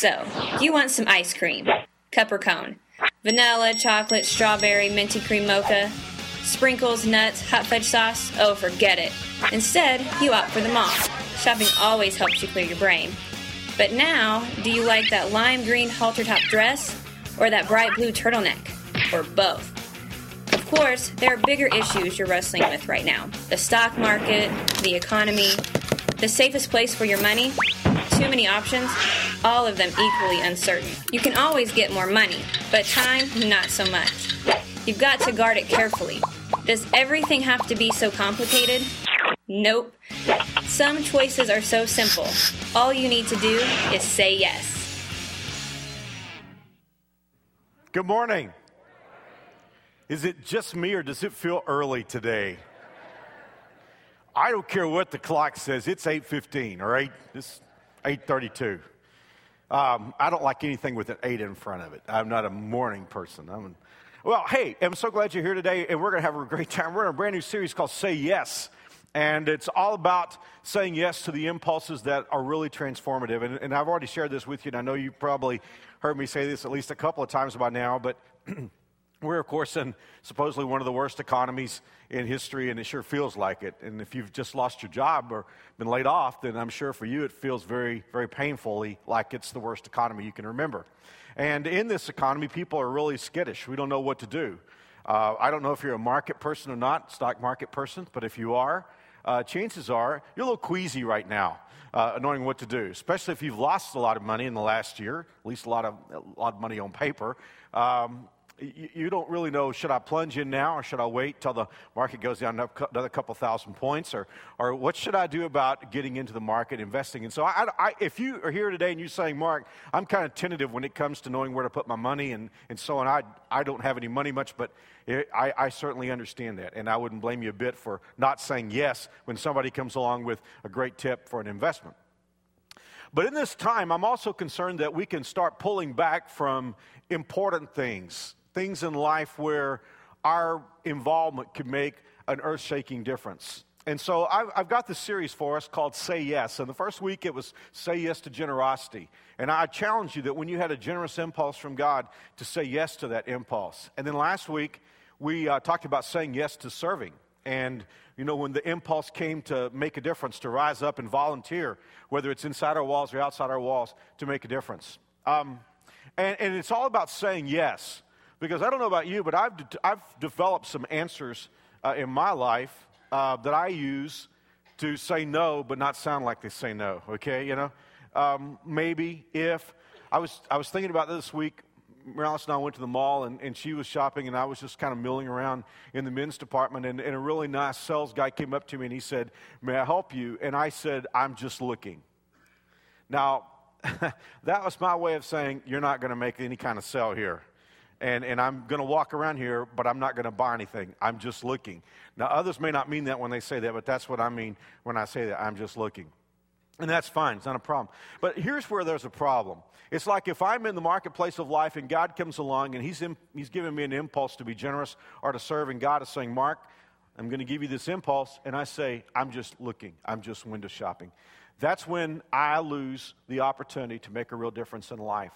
So, you want some ice cream. Cup or cone. Vanilla, chocolate, strawberry, minty cream mocha. Sprinkles, nuts, hot fudge sauce. Oh, forget it. Instead, you opt for them all. Shopping always helps you clear your brain. But now, do you like that lime green halter top dress or that bright blue turtleneck? Or both? Of course, there are bigger issues you're wrestling with right now. The stock market, the economy, the safest place for your money. Too many options, all of them equally uncertain. You can always get more money, but time, not so much. You've got to guard it carefully. Does everything have to be so complicated? Nope. Some choices are so simple. All you need to do is say yes. Good morning. Is it just me or does it feel early today? I don't care what the clock says. It's 8:15, all right? This 8:32. I don't like anything with an 8 in front of it. I'm not a morning person. Well, hey, I'm so glad you're here today, and we're going to have a great time. We're in a brand new series called Say Yes, and it's all about saying yes to the impulses that are really transformative. And I've already shared this with you, and I know you probably heard me say this at least a couple of times by now, but we're, of course, in supposedly one of the worst economies in history, and it sure feels like it. And if you've just lost your job or been laid off, then I'm sure for you it feels very, very painfully like it's the worst economy you can remember. And in this economy, people are really skittish. We don't know what to do. I don't know if you're a market person or not, stock market person, but if you are, chances are you're a little queasy right now, knowing what to do, especially if you've lost a lot of money in the last year, at least a lot of money on paper. You don't really know, should I plunge in now or should I wait till the market goes down another couple thousand points? Or what should I do about getting into the market, investing? And so if you are here today and you're saying, Mark, I'm kind of tentative when it comes to knowing where to put my money and so on. I don't have any money much, but I certainly understand that. And I wouldn't blame you a bit for not saying yes when somebody comes along with a great tip for an investment. But in this time, I'm also concerned that we can start pulling back from important things. Things in life where our involvement could make an earth-shaking difference. And so I've got this series for us called Say Yes. And the first week it was Say Yes to Generosity. And I challenge you that when you had a generous impulse from God to say yes to that impulse. And then last week we talked about saying yes to serving. And, you know, when the impulse came to make a difference, to rise up and volunteer, whether it's inside our walls or outside our walls, to make a difference. And it's all about saying yes. Because I don't know about you, but I've developed some answers in my life that I use to say no, but not sound like they say no. Okay, you know, maybe if I was thinking about this week. Morales and I went to the mall, and she was shopping, and I was just kind of milling around in the men's department, and a really nice sales guy came up to me, and he said, "May I help you?" And I said, "I'm just looking." Now, that was my way of saying you're not going to make any kind of sale here. And I'm going to walk around here, but I'm not going to buy anything. I'm just looking. Now, others may not mean that when they say that, but that's what I mean when I say that. I'm just looking. And that's fine. It's not a problem. But here's where there's a problem. It's like if I'm in the marketplace of life and God comes along and he's giving me an impulse to be generous or to serve, and God is saying, Mark, I'm going to give you this impulse. And I say, I'm just looking. I'm just window shopping. That's when I lose the opportunity to make a real difference in life.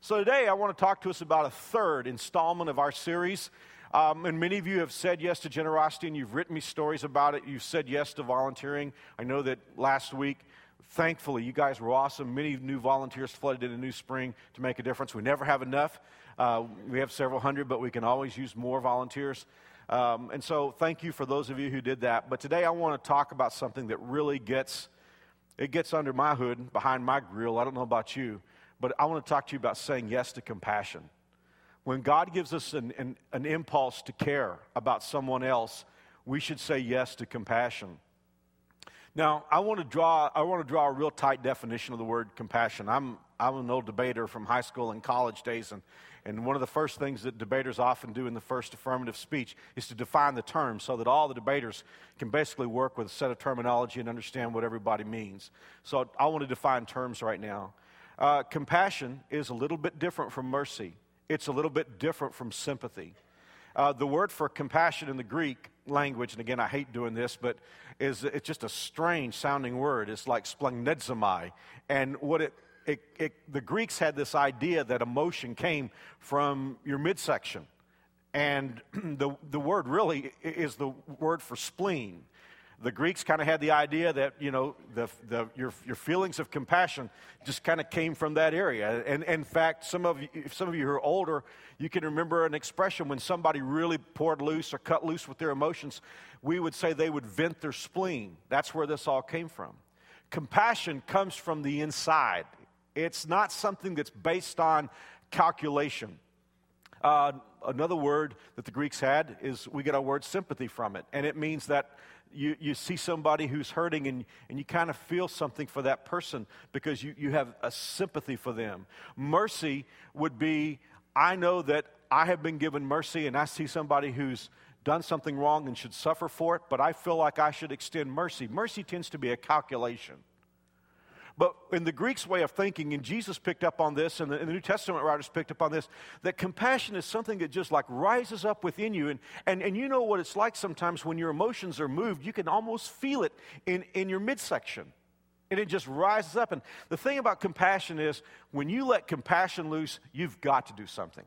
So today I want to talk to us about a third installment of our series. And many of you have said yes to generosity, and you've written me stories about it. You've said yes to volunteering. I know that last week, thankfully, you guys were awesome. Many new volunteers flooded into New Spring to make a difference. We never have enough. We have several hundred, but we can always use more volunteers. And so thank you for those of you who did that. But today I want to talk about something that really gets under my hood, behind my grill. I don't know about you. But I want to talk to you about saying yes to compassion. When God gives us an impulse to care about someone else, we should say yes to compassion. Now, I want to draw a real tight definition of the word compassion. I'm an old debater from high school and college days, and one of the first things that debaters often do in the first affirmative speech is to define the term so that all the debaters can basically work with a set of terminology and understand what everybody means. So I want to define terms right now. Compassion is a little bit different from mercy. It's a little bit different from sympathy. The word for compassion in the Greek language, and again, I hate doing this, but it's just a strange sounding word. It's like splanchnizomai. And what it the Greeks had this idea that emotion came from your midsection. And the word really is the word for spleen. The Greeks kind of had the idea that, you know, your feelings of compassion just kind of came from that area. And in fact, some of you who are older, you can remember an expression when somebody really poured loose or cut loose with their emotions. We would say they would vent their spleen. That's where this all came from. Compassion comes from the inside. It's not something that's based on calculation. Another word that the Greeks had is we get our word sympathy from it. And it means that you see somebody who's hurting and you kind of feel something for that person because you have a sympathy for them. Mercy would be, I know that I have been given mercy and I see somebody who's done something wrong and should suffer for it, but I feel like I should extend mercy. Mercy tends to be a calculation. But in the Greeks' way of thinking, and Jesus picked up on this, and the New Testament writers picked up on this, that compassion is something that just like rises up within you. And you know what it's like sometimes when your emotions are moved, you can almost feel it in your midsection. And it just rises up. And the thing about compassion is when you let compassion loose, you've got to do something.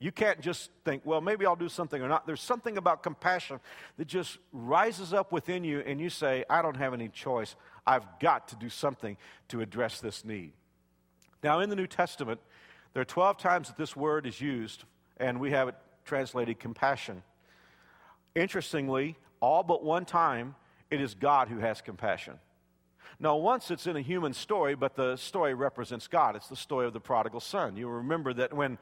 You can't just think, well, maybe I'll do something or not. There's something about compassion that just rises up within you and you say, I don't have any choice. I've got to do something to address this need. Now, in the New Testament, there are 12 times that this word is used, and we have it translated compassion. Interestingly, all but one time, it is God who has compassion. Now, once it's in a human story, but the story represents God. It's the story of the prodigal son. You remember that when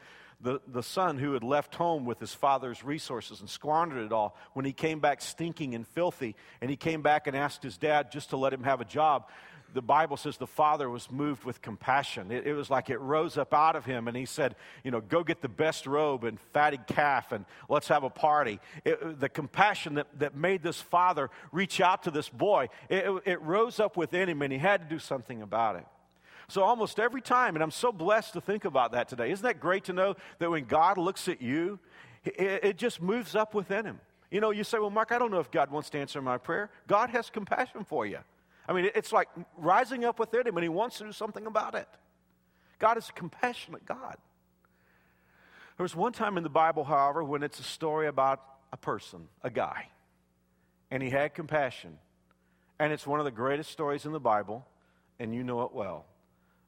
the son who had left home with his father's resources and squandered it all, when he came back stinking and filthy, and he came back and asked his dad just to let him have a job, the Bible says the father was moved with compassion. It was like it rose up out of him, and he said, you know, go get the best robe and fatted calf, and let's have a party. The compassion that made this father reach out to this boy, it rose up within him, and he had to do something about it. So almost every time, and I'm so blessed to think about that today. Isn't that great to know that when God looks at you, it just moves up within him? You know, you say, well, Mark, I don't know if God wants to answer my prayer. God has compassion for you. I mean, it's like rising up within him, and he wants to do something about it. God is a compassionate God. There was one time in the Bible, however, when it's a story about a person, a guy, and he had compassion. And it's one of the greatest stories in the Bible, and you know it well.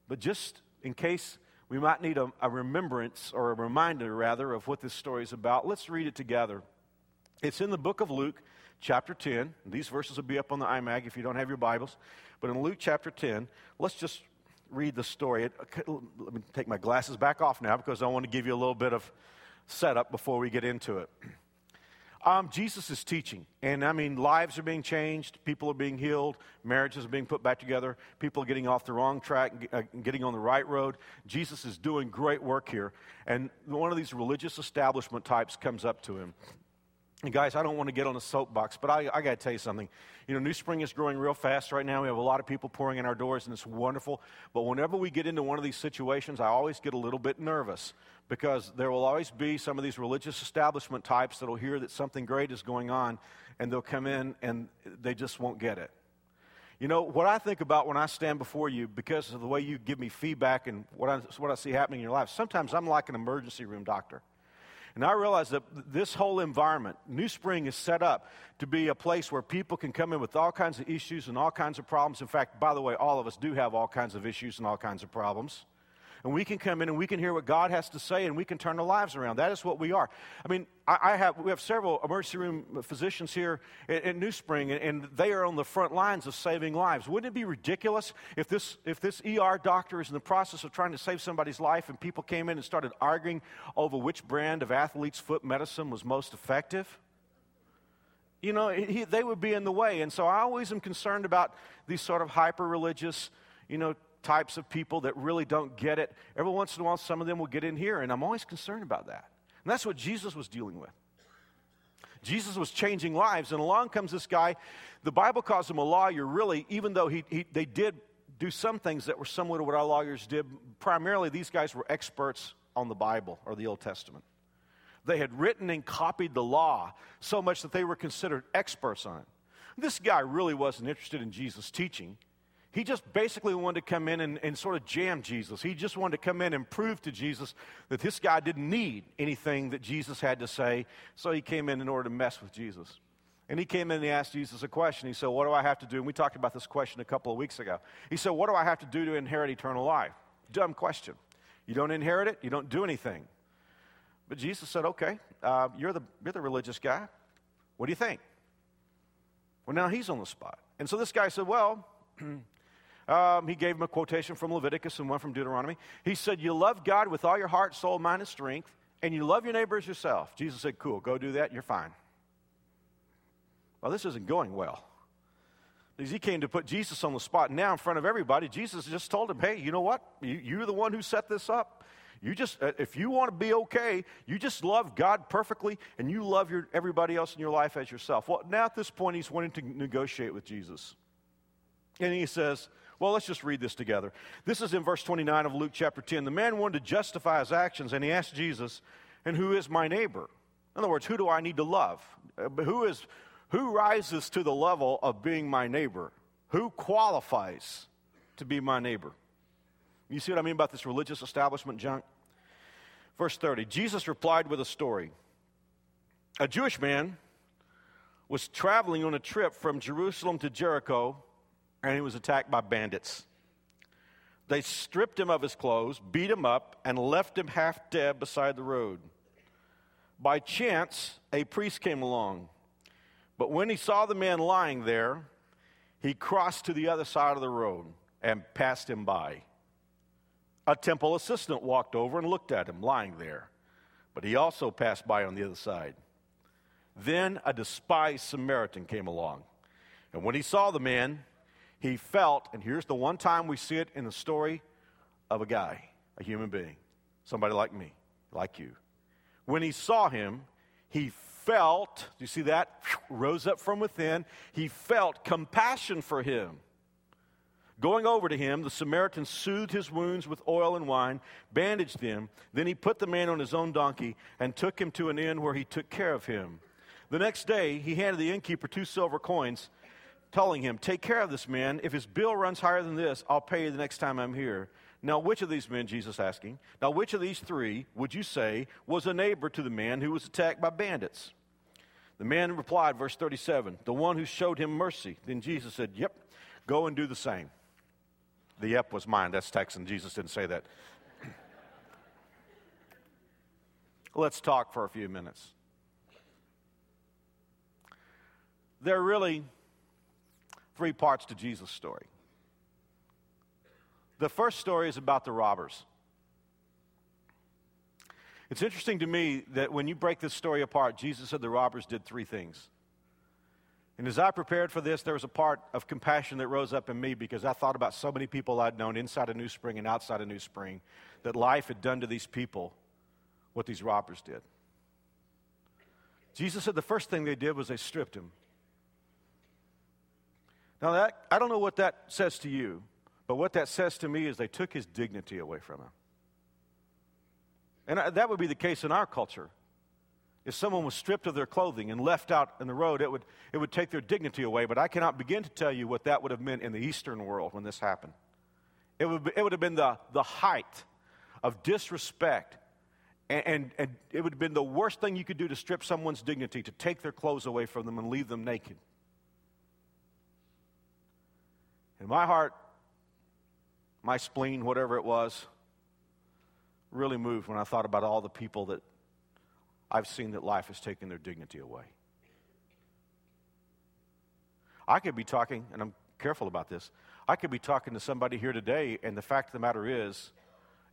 But just in case we might need a remembrance or a reminder, rather, of what this story is about, let's read it together. It's in the book of Luke, chapter 10. These verses will be up on the iMag if you don't have your Bibles. But in Luke chapter 10, let's just read the story. Let me take my glasses back off now because I want to give you a little bit of setup before we get into it. Jesus is teaching, and I mean, lives are being changed, people are being healed, marriages are being put back together, people are getting off the wrong track and getting on the right road. Jesus is doing great work here, and one of these religious establishment types comes up to him. And guys, I don't want to get on a soapbox, but I got to tell you something. You know, New Spring is growing real fast right now. We have a lot of people pouring in our doors, and it's wonderful. But whenever we get into one of these situations, I always get a little bit nervous because there will always be some of these religious establishment types that will hear that something great is going on, and they'll come in, and they just won't get it. You know, what I think about when I stand before you because of the way you give me feedback and what I see happening in your life, sometimes I'm like an emergency room doctor. And I realize that this whole environment, New Spring, is set up to be a place where people can come in with all kinds of issues and all kinds of problems. In fact, by the way, all of us do have all kinds of issues and all kinds of problems. And we can come in and we can hear what God has to say and we can turn our lives around. That is what we are. I mean, we have several emergency room physicians here at New Spring, and they are on the front lines of saving lives. Wouldn't it be ridiculous if this ER doctor is in the process of trying to save somebody's life and people came in and started arguing over which brand of athlete's foot medicine was most effective? You know, they would be in the way. And so I always am concerned about these sort of hyper-religious, you know, types of people that really don't get it. Every once in a while, some of them will get in here, and I'm always concerned about that. And that's what Jesus was dealing with. Jesus was changing lives, and along comes this guy. The Bible calls him a lawyer, really, even though they did do some things that were similar to what our lawyers did. Primarily, these guys were experts on the Bible or the Old Testament. They had written and copied the law so much that they were considered experts on it. This guy really wasn't interested in Jesus' teaching. He just basically wanted to come in and sort of jam Jesus. He just wanted to come in and prove to Jesus that this guy didn't need anything that Jesus had to say. So he came in order to mess with Jesus. And he came in and he asked Jesus a question. He said, what do I have to do? And we talked about this question a couple of weeks ago. He said, what do I have to do to inherit eternal life? Dumb question. You don't inherit it. You don't do anything. But Jesus said, okay, you're the religious guy. What do you think? Well, now he's on the spot. And so this guy said, well, he gave him a quotation from Leviticus and one from Deuteronomy. He said, you love God with all your heart, soul, mind, and strength, and you love your neighbor as yourself. Jesus said, cool, go do that, you're fine. Well, this isn't going well. Because he came to put Jesus on the spot, and now in front of everybody, Jesus just told him, hey, you know what? You're the one who set this up. You just, if you want to be okay, you just love God perfectly, and you love everybody else in your life as yourself. Well, now at this point, he's wanting to negotiate with Jesus. And he says, well, let's just read this together. This is in verse 29 of Luke chapter 10. The man wanted to justify his actions, and he asked Jesus, and who is my neighbor? In other words, who do I need to love? Who rises to the level of being my neighbor? Who qualifies to be my neighbor? You see what I mean about this religious establishment junk? Verse 30, Jesus replied with a story. A Jewish man was traveling on a trip from Jerusalem to Jericho, and he was attacked by bandits. They stripped him of his clothes, beat him up, and left him half dead beside the road. By chance, a priest came along. But when he saw the man lying there, he crossed to the other side of the road and passed him by. A temple assistant walked over and looked at him lying there, but he also passed by on the other side. Then a despised Samaritan came along, and when he saw the man, he felt, and here's the one time we see it in the story of a guy, a human being, somebody like me, like you. When he saw him, he felt, do you see that? Rose up from within. He felt compassion for him. Going over to him, the Samaritan soothed his wounds with oil and wine, bandaged them. Then he put the man on his own donkey and took him to an inn where he took care of him. The next day, he handed the innkeeper 2 silver coins, telling him, take care of this man. If his bill runs higher than this, I'll pay you the next time I'm here. Now, which of these men, Jesus asking, now which of these three would you say was a neighbor to the man who was attacked by bandits? The man replied, verse 37, the one who showed him mercy. Then Jesus said, yep, go and do the same. The yep was mine. That's Texan. Jesus didn't say that. Let's talk for a few minutes. There are really 3 parts to Jesus' story. The first story is about the robbers. It's interesting to me that when you break this story apart, Jesus said the robbers did 3 things. And as I prepared for this, there was a part of compassion that rose up in me because I thought about so many people I'd known inside of New Spring and outside of New Spring that life had done to these people what these robbers did. Jesus said the first thing they did was they stripped him. Now, that I don't know what that says to you, but what that says to me is they took his dignity away from him. And that would be the case in our culture. If someone was stripped of their clothing and left out in the road, it would take their dignity away. But I cannot begin to tell you what that would have meant in the Eastern world when this happened. It would have been the height of disrespect, and it would have been the worst thing you could do to strip someone's dignity, to take their clothes away from them and leave them naked. And my heart, my spleen, whatever it was, really moved when I thought about all the people that I've seen that life has taken their dignity away. I could be talking, and I'm careful about this, I could be talking to somebody here today, and the fact of the matter is,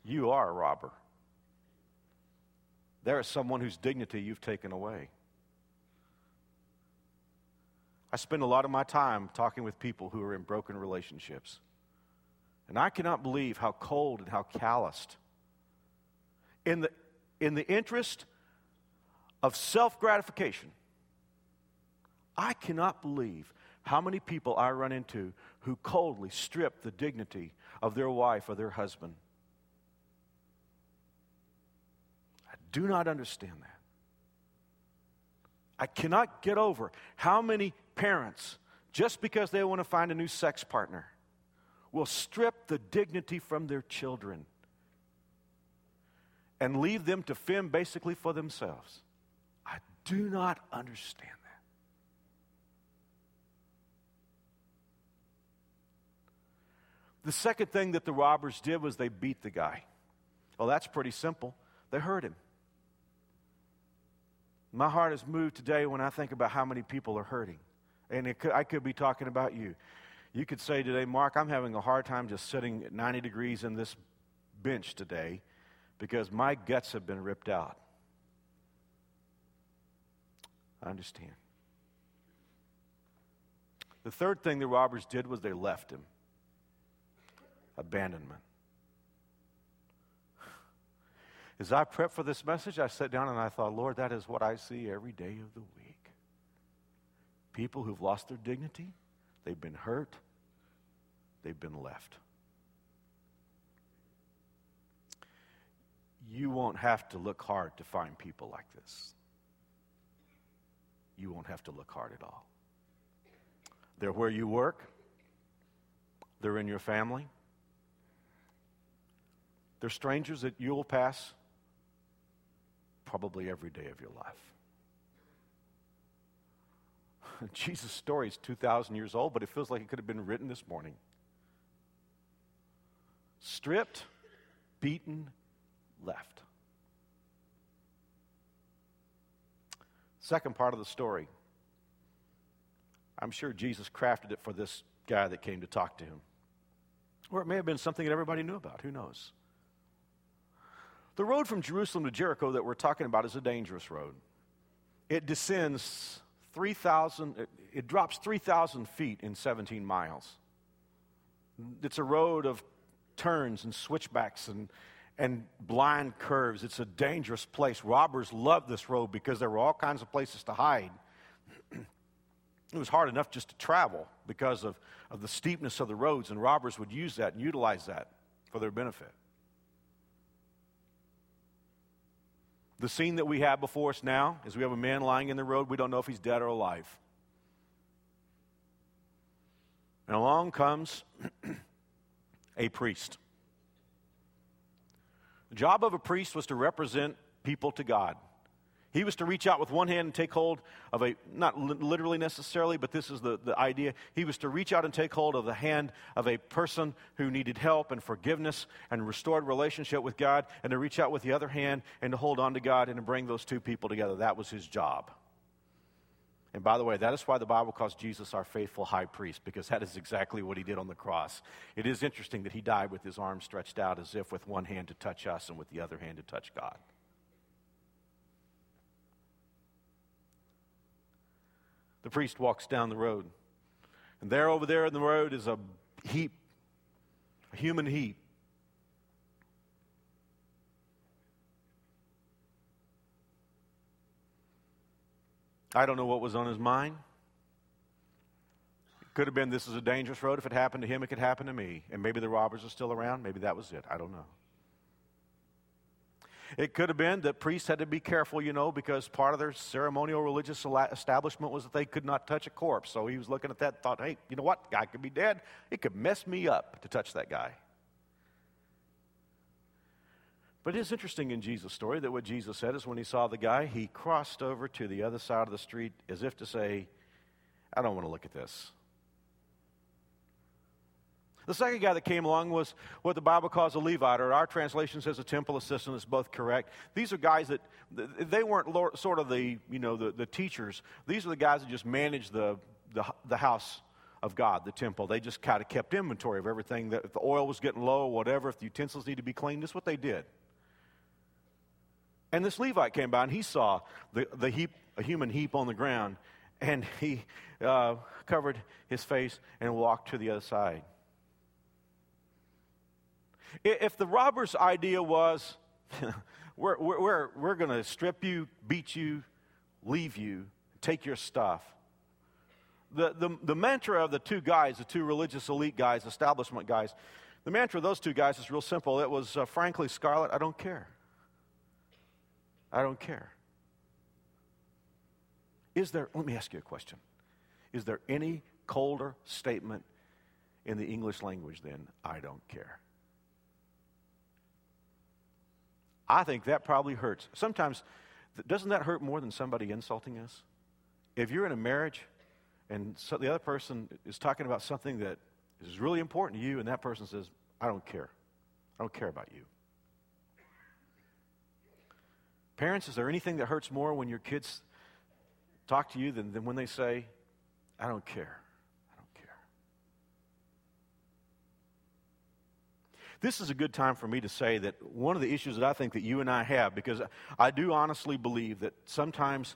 you are a robber. There is someone whose dignity you've taken away. I spend a lot of my time talking with people who are in broken relationships. And I cannot believe how cold and how calloused. In the interest of self-gratification, I cannot believe how many people I run into who coldly strip the dignity of their wife or their husband. I do not understand that. I cannot get over how many parents, just because they want to find a new sex partner, will strip the dignity from their children and leave them to fend basically for themselves. I do not understand that. The second thing that the robbers did was they beat the guy. Well, that's pretty simple. They hurt him. My heart is moved today when I think about how many people are hurting. And I could be talking about you. You could say today, Mark, I'm having a hard time just sitting at 90 degrees in this bench today because my guts have been ripped out. I understand. The third thing the robbers did was they left him. Abandonment. As I prepped for this message, I sat down and I thought, Lord, that is what I see every day of the week. People who've lost their dignity, they've been hurt, they've been left. You won't have to look hard to find people like this. You won't have to look hard at all. They're where you work. They're in your family. They're strangers that you'll pass probably every day of your life. Jesus' story is 2,000 years old, but it feels like it could have been written this morning. Stripped, beaten, left. Second part of the story. I'm sure Jesus crafted it for this guy that came to talk to him. Or it may have been something that everybody knew about. Who knows? The road from Jerusalem to Jericho that we're talking about is a dangerous road. It descends 3,000, it drops 3,000 feet in 17 miles. It's a road of turns and switchbacks and blind curves. It's a dangerous place. Robbers loved this road because there were all kinds of places to hide. It was hard enough just to travel because of the steepness of the roads, and robbers would use that and utilize that for their benefit. The scene that we have before us now is we have a man lying in the road. We don't know if he's dead or alive. And along comes a priest. The job of a priest was to represent people to God. He was to reach out with one hand and take hold of a, not literally necessarily, but this is the idea. He was to reach out and take hold of the hand of a person who needed help and forgiveness and restored relationship with God, and to reach out with the other hand and to hold on to God and to bring those two people together. That was his job. And by the way, that is why the Bible calls Jesus our faithful high priest, because that is exactly what he did on the cross. It is interesting that he died with his arms stretched out as if with one hand to touch us and with the other hand to touch God. The priest walks down the road. And there over there in the road is a heap, a human heap. I don't know what was on his mind. It could have been this is a dangerous road. If it happened to him, it could happen to me. And maybe the robbers are still around. Maybe that was it. I don't know. It could have been that priests had to be careful, you know, because part of their ceremonial religious establishment was that they could not touch a corpse. So he was looking at that and thought, hey, you know what? Guy could be dead. It could mess me up to touch that guy. But it is interesting in Jesus' story that what Jesus said is when he saw the guy, he crossed over to the other side of the street as if to say, I don't want to look at this. The second guy that came along was what the Bible calls a Levite, or our translation says a temple assistant. It's both correct. These are guys that, they weren't sort of the, you know, the teachers. These are the guys that just managed the house of God, the temple. They just kind of kept inventory of everything. That if the oil was getting low or whatever, if the utensils need to be cleaned, that's what they did. And this Levite came by, and he saw the heap, a human heap on the ground, and he covered his face and walked to the other side. If the robber's idea was, we're going to strip you, beat you, leave you, take your stuff, the mantra of the two guys, the two religious elite guys, establishment guys, the mantra of those two guys is real simple. It was, frankly, Scarlett, I don't care. I don't care. Let me ask you a question. Is there any colder statement in the English language then, I don't care. I think that probably hurts. Sometimes, doesn't that hurt more than somebody insulting us? If you're in a marriage and so the other person is talking about something that is really important to you and that person says, I don't care. I don't care about you. Parents, is there anything that hurts more when your kids talk to you than when they say, I don't care. I don't care. This is a good time for me to say that one of the issues that I think that you and I have, because I do honestly believe that sometimes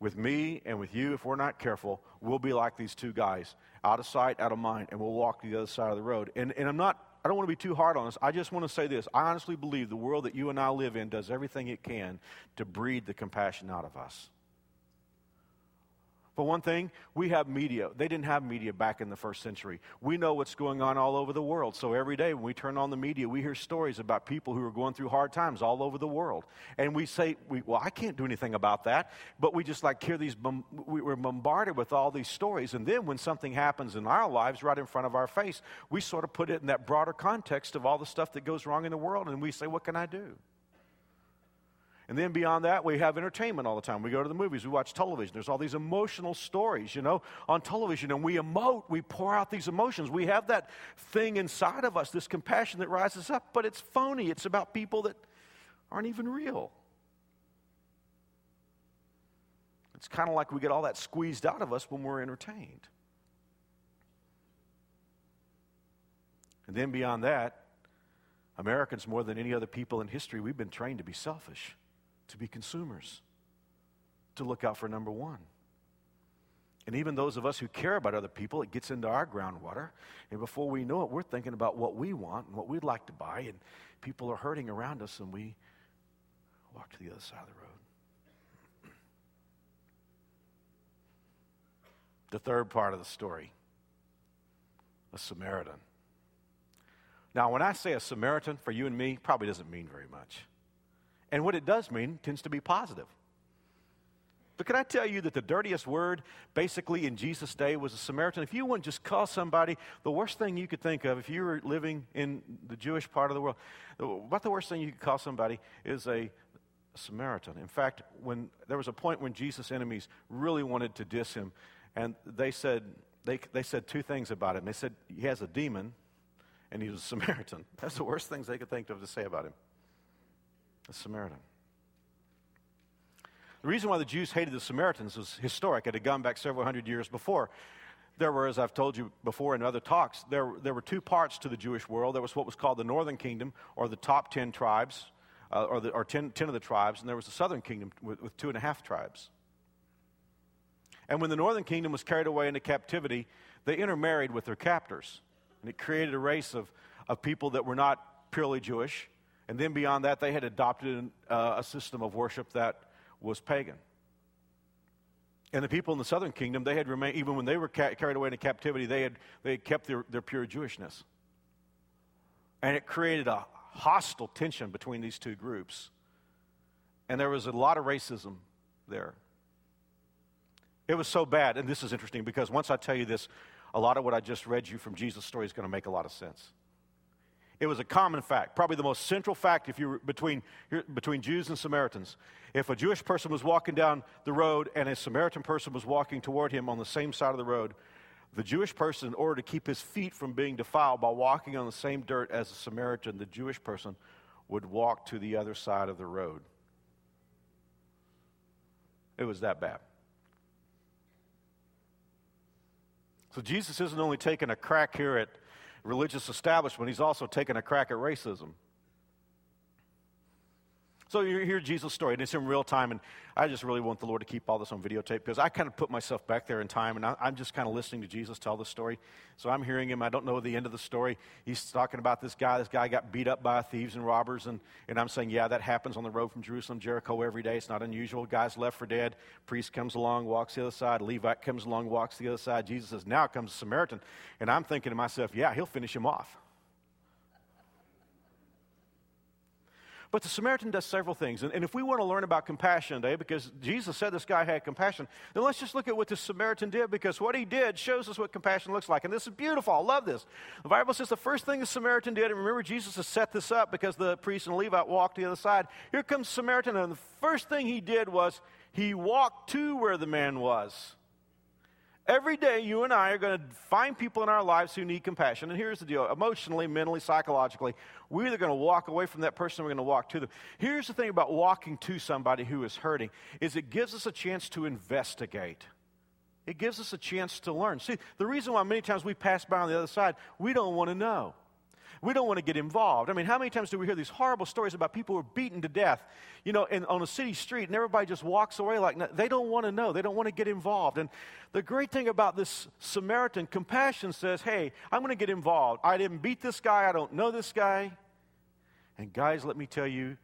with me and with you, if we're not careful, we'll be like these two guys, out of sight, out of mind, and we'll walk to the other side of the road. And I don't want to be too hard on us. I just want to say this. I honestly believe the world that you and I live in does everything it can to breed the compassion out of us. For one thing, we have media. They didn't have media back in the first century. We know what's going on all over the world. So every day when we turn on the media, we hear stories about people who are going through hard times all over the world. And we say, well, I can't do anything about that. But we just like hear these, we're bombarded with all these stories. And then when something happens in our lives right in front of our face, we sort of put it in that broader context of all the stuff that goes wrong in the world. And we say, what can I do? And then beyond that, we have entertainment all the time. We go to the movies, we watch television. There's all these emotional stories, on television. And we emote, we pour out these emotions. We have that thing inside of us, this compassion that rises up, but it's phony. It's about people that aren't even real. It's kind of like we get all that squeezed out of us when we're entertained. And then beyond that, Americans, more than any other people in history, we've been trained to be selfish, to be consumers, to look out for number one. And even those of us who care about other people, it gets into our groundwater. And before we know it, we're thinking about what we want and what we'd like to buy. And people are hurting around us, and we walk to the other side of the road. The third part of the story, a Samaritan. Now, when I say a Samaritan, for you and me, probably doesn't mean very much. And what it does mean tends to be positive. But can I tell you that the dirtiest word basically in Jesus' day was a Samaritan? If you wouldn't just call somebody, the worst thing you could think of, if you were living in the Jewish part of the world, about the worst thing you could call somebody is a Samaritan. In fact, when there was a point when Jesus' enemies really wanted to diss him, and they said two things about him. They said, he has a demon, and he was a Samaritan. That's the worst things they could think of to say about him. A Samaritan. The reason why the Jews hated the Samaritans was historic. It had gone back several hundred years before. There were, as I've told you before in other talks, there were two parts to the Jewish world. There was what was called the northern kingdom, or the top 10 tribes, or 10 of the tribes, and there was the southern kingdom with 2.5 tribes. And when the northern kingdom was carried away into captivity, they intermarried with their captors. And it created a race of people that were not purely Jewish. And then beyond that, they had adopted a system of worship that was pagan. And the people in the southern kingdom, they had remained, even when they were carried away into captivity, they had kept their pure Jewishness. And it created a hostile tension between these two groups. And there was a lot of racism there. It was so bad, and this is interesting because once I tell you this, a lot of what I just read you from Jesus' story is going to make a lot of sense. It was a common fact, probably the most central fact if you were between Jews and Samaritans. If a Jewish person was walking down the road and a Samaritan person was walking toward him on the same side of the road, the Jewish person, in order to keep his feet from being defiled by walking on the same dirt as the Samaritan, the Jewish person would walk to the other side of the road. It was that bad. So Jesus isn't only taking a crack here at religious establishment, he's also taking a crack at racism. So you hear Jesus' story, and it's in real time, and I just really want the Lord to keep all this on videotape because I kind of put myself back there in time, and I'm just kind of listening to Jesus tell the story. So I'm hearing him. I don't know the end of the story. He's talking about this guy. This guy got beat up by thieves and robbers, and I'm saying, yeah, that happens on the road from Jerusalem, Jericho every day. It's not unusual. Guy's left for dead. Priest comes along, walks the other side. Levite comes along, walks the other side. Jesus says, now comes the Samaritan. And I'm thinking to myself, yeah, he'll finish him off. But the Samaritan does several things. And if we want to learn about compassion today, because Jesus said this guy had compassion, then let's just look at what the Samaritan did, because what he did shows us what compassion looks like. And this is beautiful. I love this. The Bible says the first thing the Samaritan did, and remember Jesus has set this up because the priest and Levite walked to the other side. Here comes the Samaritan, and the first thing he did was he walked to where the man was. Every day, you and I are going to find people in our lives who need compassion. And here's the deal. Emotionally, mentally, psychologically, we're either going to walk away from that person or we're going to walk to them. Here's the thing about walking to somebody who is hurting, is it gives us a chance to investigate. It gives us a chance to learn. See, the reason why many times we pass by on the other side, we don't want to know. We don't want to get involved. I mean, how many times do we hear these horrible stories about people who are beaten to death, you know, on a city street, and everybody just walks away like, no, they don't want to know. They don't want to get involved. And the great thing about this Samaritan, compassion says, hey, I'm going to get involved. I didn't beat this guy. I don't know this guy. And guys, let me tell you,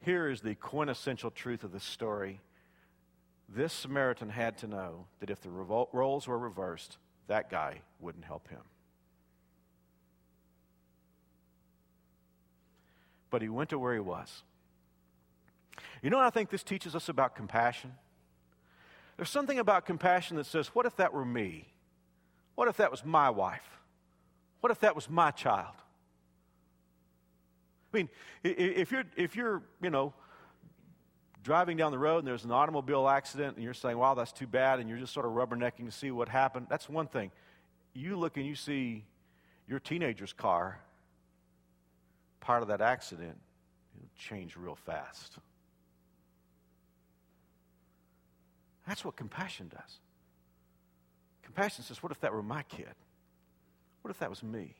here is the quintessential truth of this story. This Samaritan had to know that if the roles were reversed, that guy wouldn't help him. But he went to where he was. You know what I think this teaches us about compassion? There's something about compassion that says, what if that were me? What if that was my wife? What if that was my child? I mean, if you're you know, driving down the road and there's an automobile accident and you're saying, wow, that's too bad, and you're just sort of rubbernecking to see what happened, that's one thing. You look and you see your teenager's car part of that accident, it'll change real fast. That's what compassion does. Compassion says, what if that were my kid? What if that was me?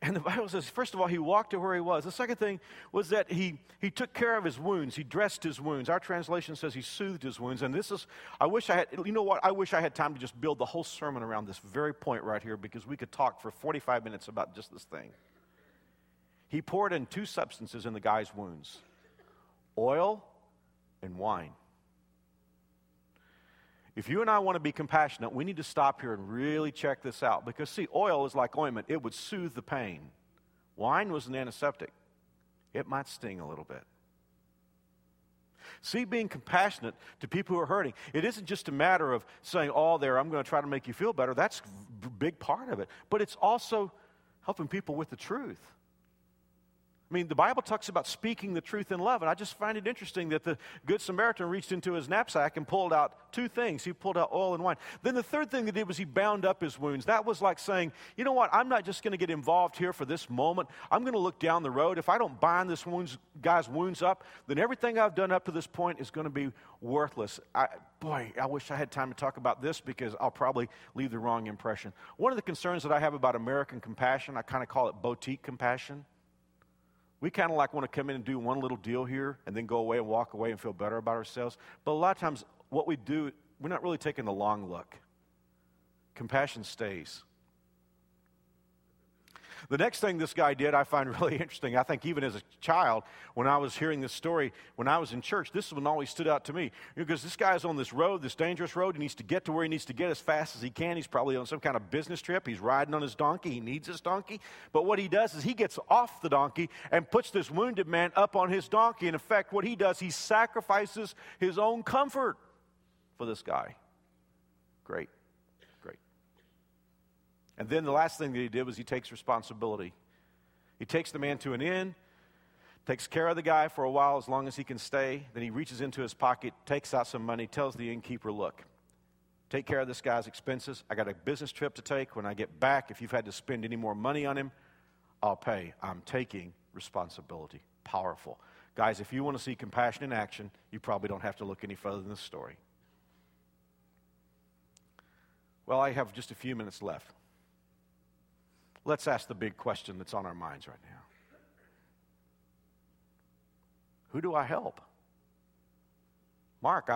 And the Bible says, first of all, he walked to where he was. The second thing was that he took care of his wounds. He dressed his wounds. Our translation says he soothed his wounds. And this is, I wish I had time to just build the whole sermon around this very point right here, because we could talk for 45 minutes about just this thing. He poured in two substances in the guy's wounds, oil and wine. If you and I want to be compassionate, we need to stop here and really check this out. Because, see, oil is like ointment. It would soothe the pain. Wine was an antiseptic. It might sting a little bit. See, being compassionate to people who are hurting, it isn't just a matter of saying, oh, there, I'm going to try to make you feel better. That's a big part of it. But it's also helping people with the truth. I mean, the Bible talks about speaking the truth in love, and I just find it interesting that the Good Samaritan reached into his knapsack and pulled out two things. He pulled out oil and wine. Then the third thing he did was he bound up his wounds. That was like saying, you know what, I'm not just going to get involved here for this moment. I'm going to look down the road. If I don't bind this guy's wounds up, then everything I've done up to this point is going to be worthless. I wish I had time to talk about this, because I'll probably leave the wrong impression. One of the concerns that I have about American compassion, I kind of call it boutique compassion. We kind of like want to come in and do one little deal here and then go away and walk away and feel better about ourselves. But a lot of times what we do, we're not really taking the long look. Compassion stays. The next thing this guy did I find really interesting. I think even as a child, when I was hearing this story, when I was in church, this one always stood out to me. Because this guy's on this road, this dangerous road. He needs to get to where he needs to get as fast as he can. He's probably on some kind of business trip. He's riding on his donkey. He needs his donkey. But what he does is he gets off the donkey and puts this wounded man up on his donkey. And in fact, what he does, he sacrifices his own comfort for this guy. Great. And then the last thing that he did was he takes responsibility. He takes the man to an inn, takes care of the guy for a while as long as he can stay. Then he reaches into his pocket, takes out some money, tells the innkeeper, look, take care of this guy's expenses. I got a business trip to take. When I get back, if you've had to spend any more money on him, I'll pay. I'm taking responsibility. Powerful. Guys, if you want to see compassion in action, you probably don't have to look any further than this story. Well, I have just a few minutes left. Let's ask the big question that's on our minds right now. Who do I help? Mark,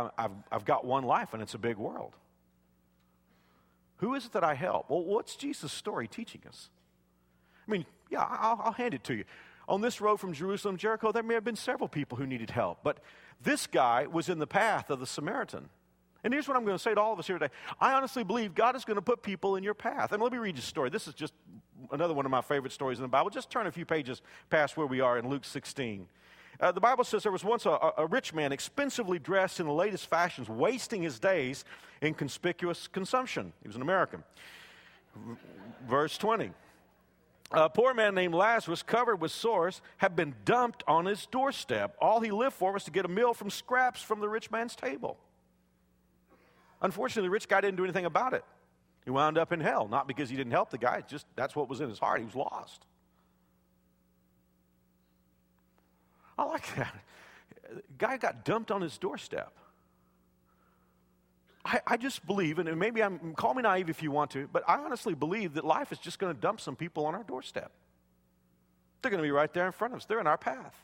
I've got one life and it's a big world. Who is it that I help? Well, what's Jesus' story teaching us? I mean, yeah, I'll hand it to you. On this road from Jerusalem to Jericho, there may have been several people who needed help, but this guy was in the path of the Samaritan. And here's what I'm going to say to all of us here today. I honestly believe God is going to put people in your path. And let me read you a story. This is just another one of my favorite stories in the Bible. Just turn a few pages past where we are in Luke 16. The Bible says there was once a rich man expensively dressed in the latest fashions, wasting his days in conspicuous consumption. He was an American. Verse 20. A poor man named Lazarus, covered with sores, had been dumped on his doorstep. All he lived for was to get a meal from scraps from the rich man's table. Unfortunately, the rich guy didn't do anything about it. He wound up in hell, not because he didn't help the guy, just that's what was in his heart. He was lost. I like that. The guy got dumped on his doorstep. I just believe, and maybe call me naive if you want to, but I honestly believe that life is just going to dump some people on our doorstep. They're going to be right there in front of us. They're in our path.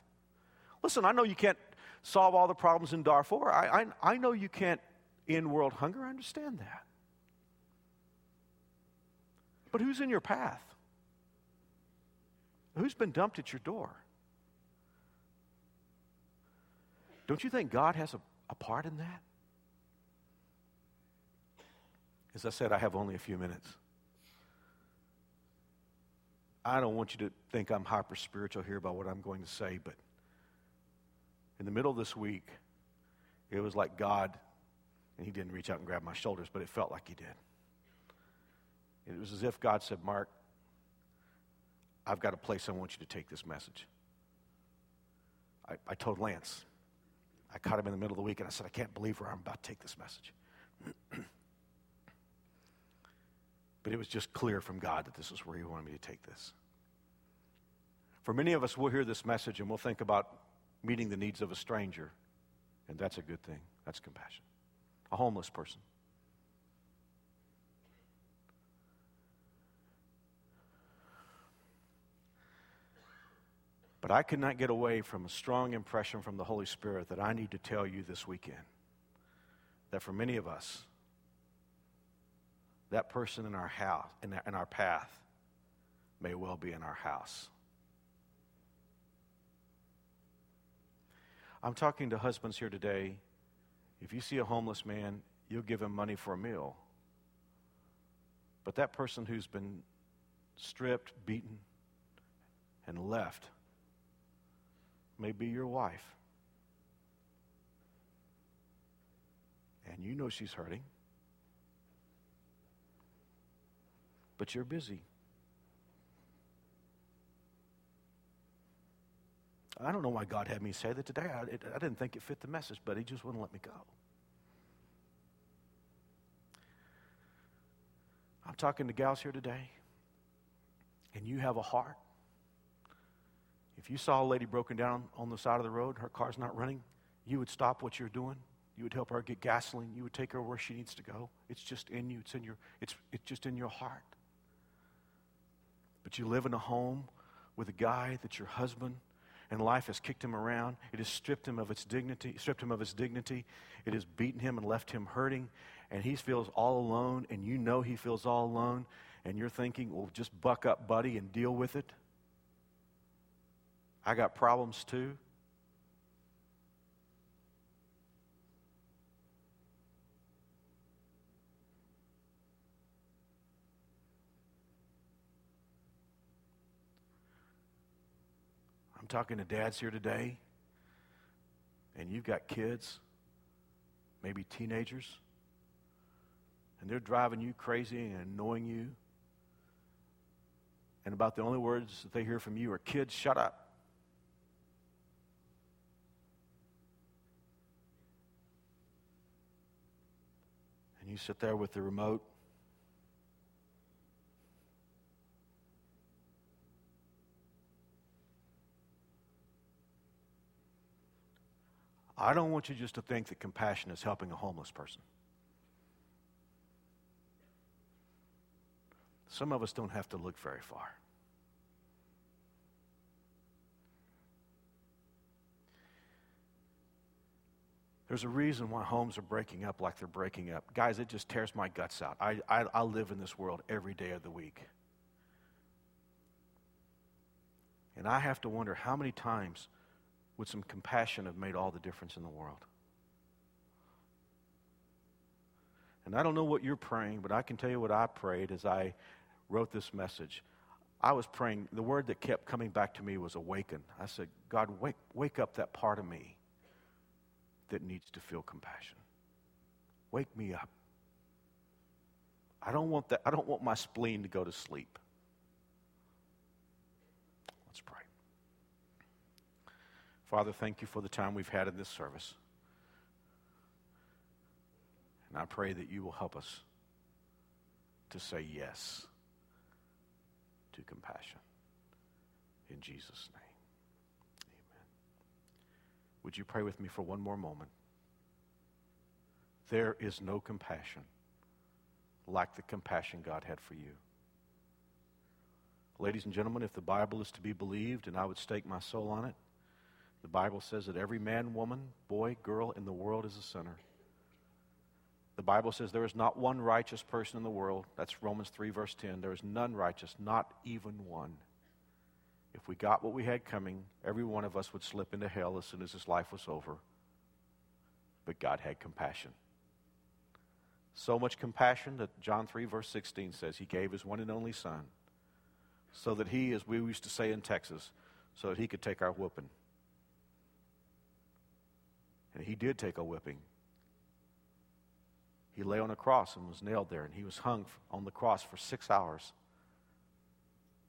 Listen, I know you can't solve all the problems in Darfur. I know you can't end world hunger. I understand that. But who's in your path? Who's been dumped at your door? Don't you think God has a part in that? As I said, I have only a few minutes. I don't want you to think I'm hyper-spiritual here about what I'm going to say, but in the middle of this week, it was like God, and he didn't reach out and grab my shoulders, but it felt like he did. It was as if God said, Mark, I've got a place I want you to take this message. I told Lance. I caught him in the middle of the week, and I said, I can't believe where I'm about to take this message. But it was just clear from God that this is where he wanted me to take this. For many of us, we'll hear this message, and we'll think about meeting the needs of a stranger, and that's a good thing. That's compassion. A homeless person. But I could not get away from a strong impression from the Holy Spirit that I need to tell you this weekend that for many of us, that person in our house, in our path, may well be in our house. I'm talking to husbands here today. If you see a homeless man, you'll give him money for a meal. But that person who's been stripped, beaten, and left may be your wife. And you know she's hurting. But you're busy. I don't know why God had me say that today. I didn't think it fit the message, but he just wouldn't let me go. I'm talking to gals here today, and you have a heart. If you saw a lady broken down on the side of the road, her car's not running, you would stop what you're doing. You would help her get gasoline. You would take her where she needs to go. It's just in you. It's just in your heart. But you live in a home with a guy that's your husband, and life has kicked him around. It has stripped him of his dignity. It has beaten him and left him hurting, and he feels all alone, and you know he feels all alone, and you're thinking, well, just buck up, buddy, and deal with it. I got problems too. I'm talking to dads here today, and you've got kids, maybe teenagers, and they're driving you crazy and annoying you. And about the only words that they hear from you are, kids, shut up. You sit there with the remote, I don't want you just to think that compassion is helping a homeless person. Some of us don't have to look very far. There's a reason why homes are breaking up like they're breaking up. Guys, it just tears my guts out. I live in this world every day of the week. And I have to wonder, how many times would some compassion have made all the difference in the world? And I don't know what you're praying, but I can tell you what I prayed as I wrote this message. I was praying. The word that kept coming back to me was awaken. I said, God, wake up that part of me that needs to feel compassion. Wake me up. I don't want that. I don't want my spleen to go to sleep. Let's pray. Father, thank you for the time we've had in this service. And I pray that you will help us to say yes to compassion. In Jesus' name. Amen. Would you pray with me for one more moment? There is no compassion like the compassion God had for you. Ladies and gentlemen, if the Bible is to be believed, and I would stake my soul on it, the Bible says that every man, woman, boy, girl in the world is a sinner. The Bible says there is not one righteous person in the world. That's Romans 3, verse 10. There is none righteous, not even one. If we got what we had coming, every one of us would slip into hell as soon as this life was over. But God had compassion. So much compassion that John 3, verse 16 says he gave his one and only son so that he, as we used to say in Texas, so that he could take our whooping. And he did take a whipping. He lay on a cross and was nailed there, and he was hung on the cross for 6 hours.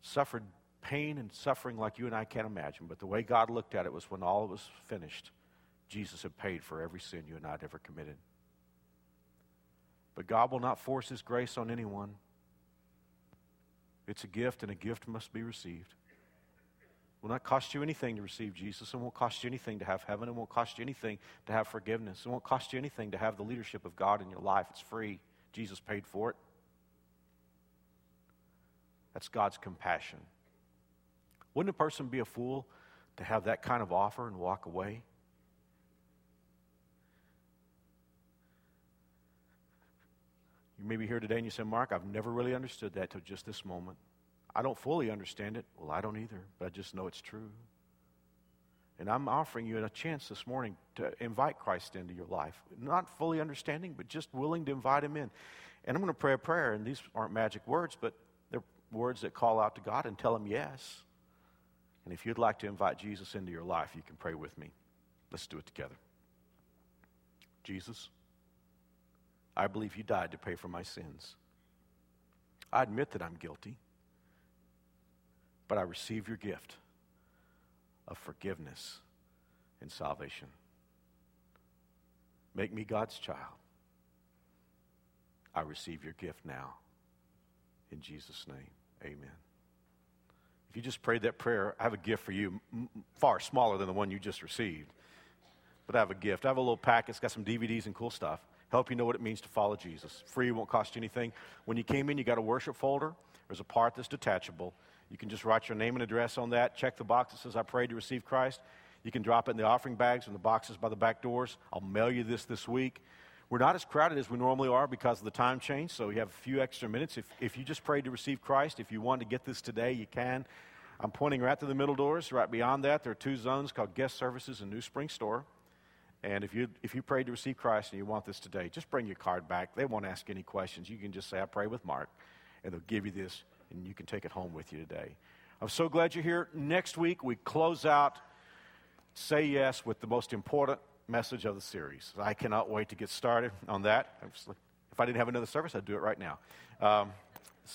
Suffered pain and suffering like you and I can't imagine, but the way God looked at it was when all was finished, Jesus had paid for every sin you and I had ever committed. But God will not force his grace on anyone. It's a gift, and a gift must be received. It will not cost you anything to receive Jesus. It won't cost you anything to have heaven. It won't cost you anything to have forgiveness. It won't cost you anything to have the leadership of God in your life. It's free. Jesus paid for it. That's God's compassion. Wouldn't a person be a fool to have that kind of offer and walk away? You may be here today and you say, Mark, I've never really understood that till just this moment. I don't fully understand it. Well, I don't either, but I just know it's true. And I'm offering you a chance this morning to invite Christ into your life. Not fully understanding, but just willing to invite him in. And I'm going to pray a prayer, and these aren't magic words, but they're words that call out to God and tell him yes. And if you'd like to invite Jesus into your life, you can pray with me. Let's do it together. Jesus, I believe you died to pay for my sins. I admit that I'm guilty. But I receive your gift of forgiveness and salvation. Make me God's child. I receive your gift now. In Jesus' name, amen. If you just prayed that prayer, I have a gift for you, far smaller than the one you just received. But I have a gift. I have a little packet. It's got some DVDs and cool stuff. Help you know what it means to follow Jesus. Free, won't cost you anything. When you came in, you got a worship folder. There's a part that's detachable. You can just write your name and address on that. Check the box that says, I prayed to receive Christ. You can drop it in the offering bags and the boxes by the back doors. I'll mail you this week. We're not as crowded as we normally are because of the time change, so we have a few extra minutes. If you just prayed to receive Christ, if you want to get this today, you can. I'm pointing right to the middle doors. Right beyond that, there are two zones called Guest Services and New Spring Store. And if you prayed to receive Christ and you want this today, just bring your card back. They won't ask any questions. You can just say, I pray with Mark, and they'll give you this, and you can take it home with you today. I'm so glad you're here. Next week, we close out Say Yes with the most important message of the series. I cannot wait to get started on that. If I didn't have another service, I'd do it right now.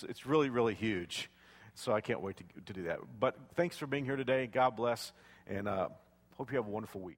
It's really, really huge, so I can't wait to do that. But thanks for being here today. God bless, and hope you have a wonderful week.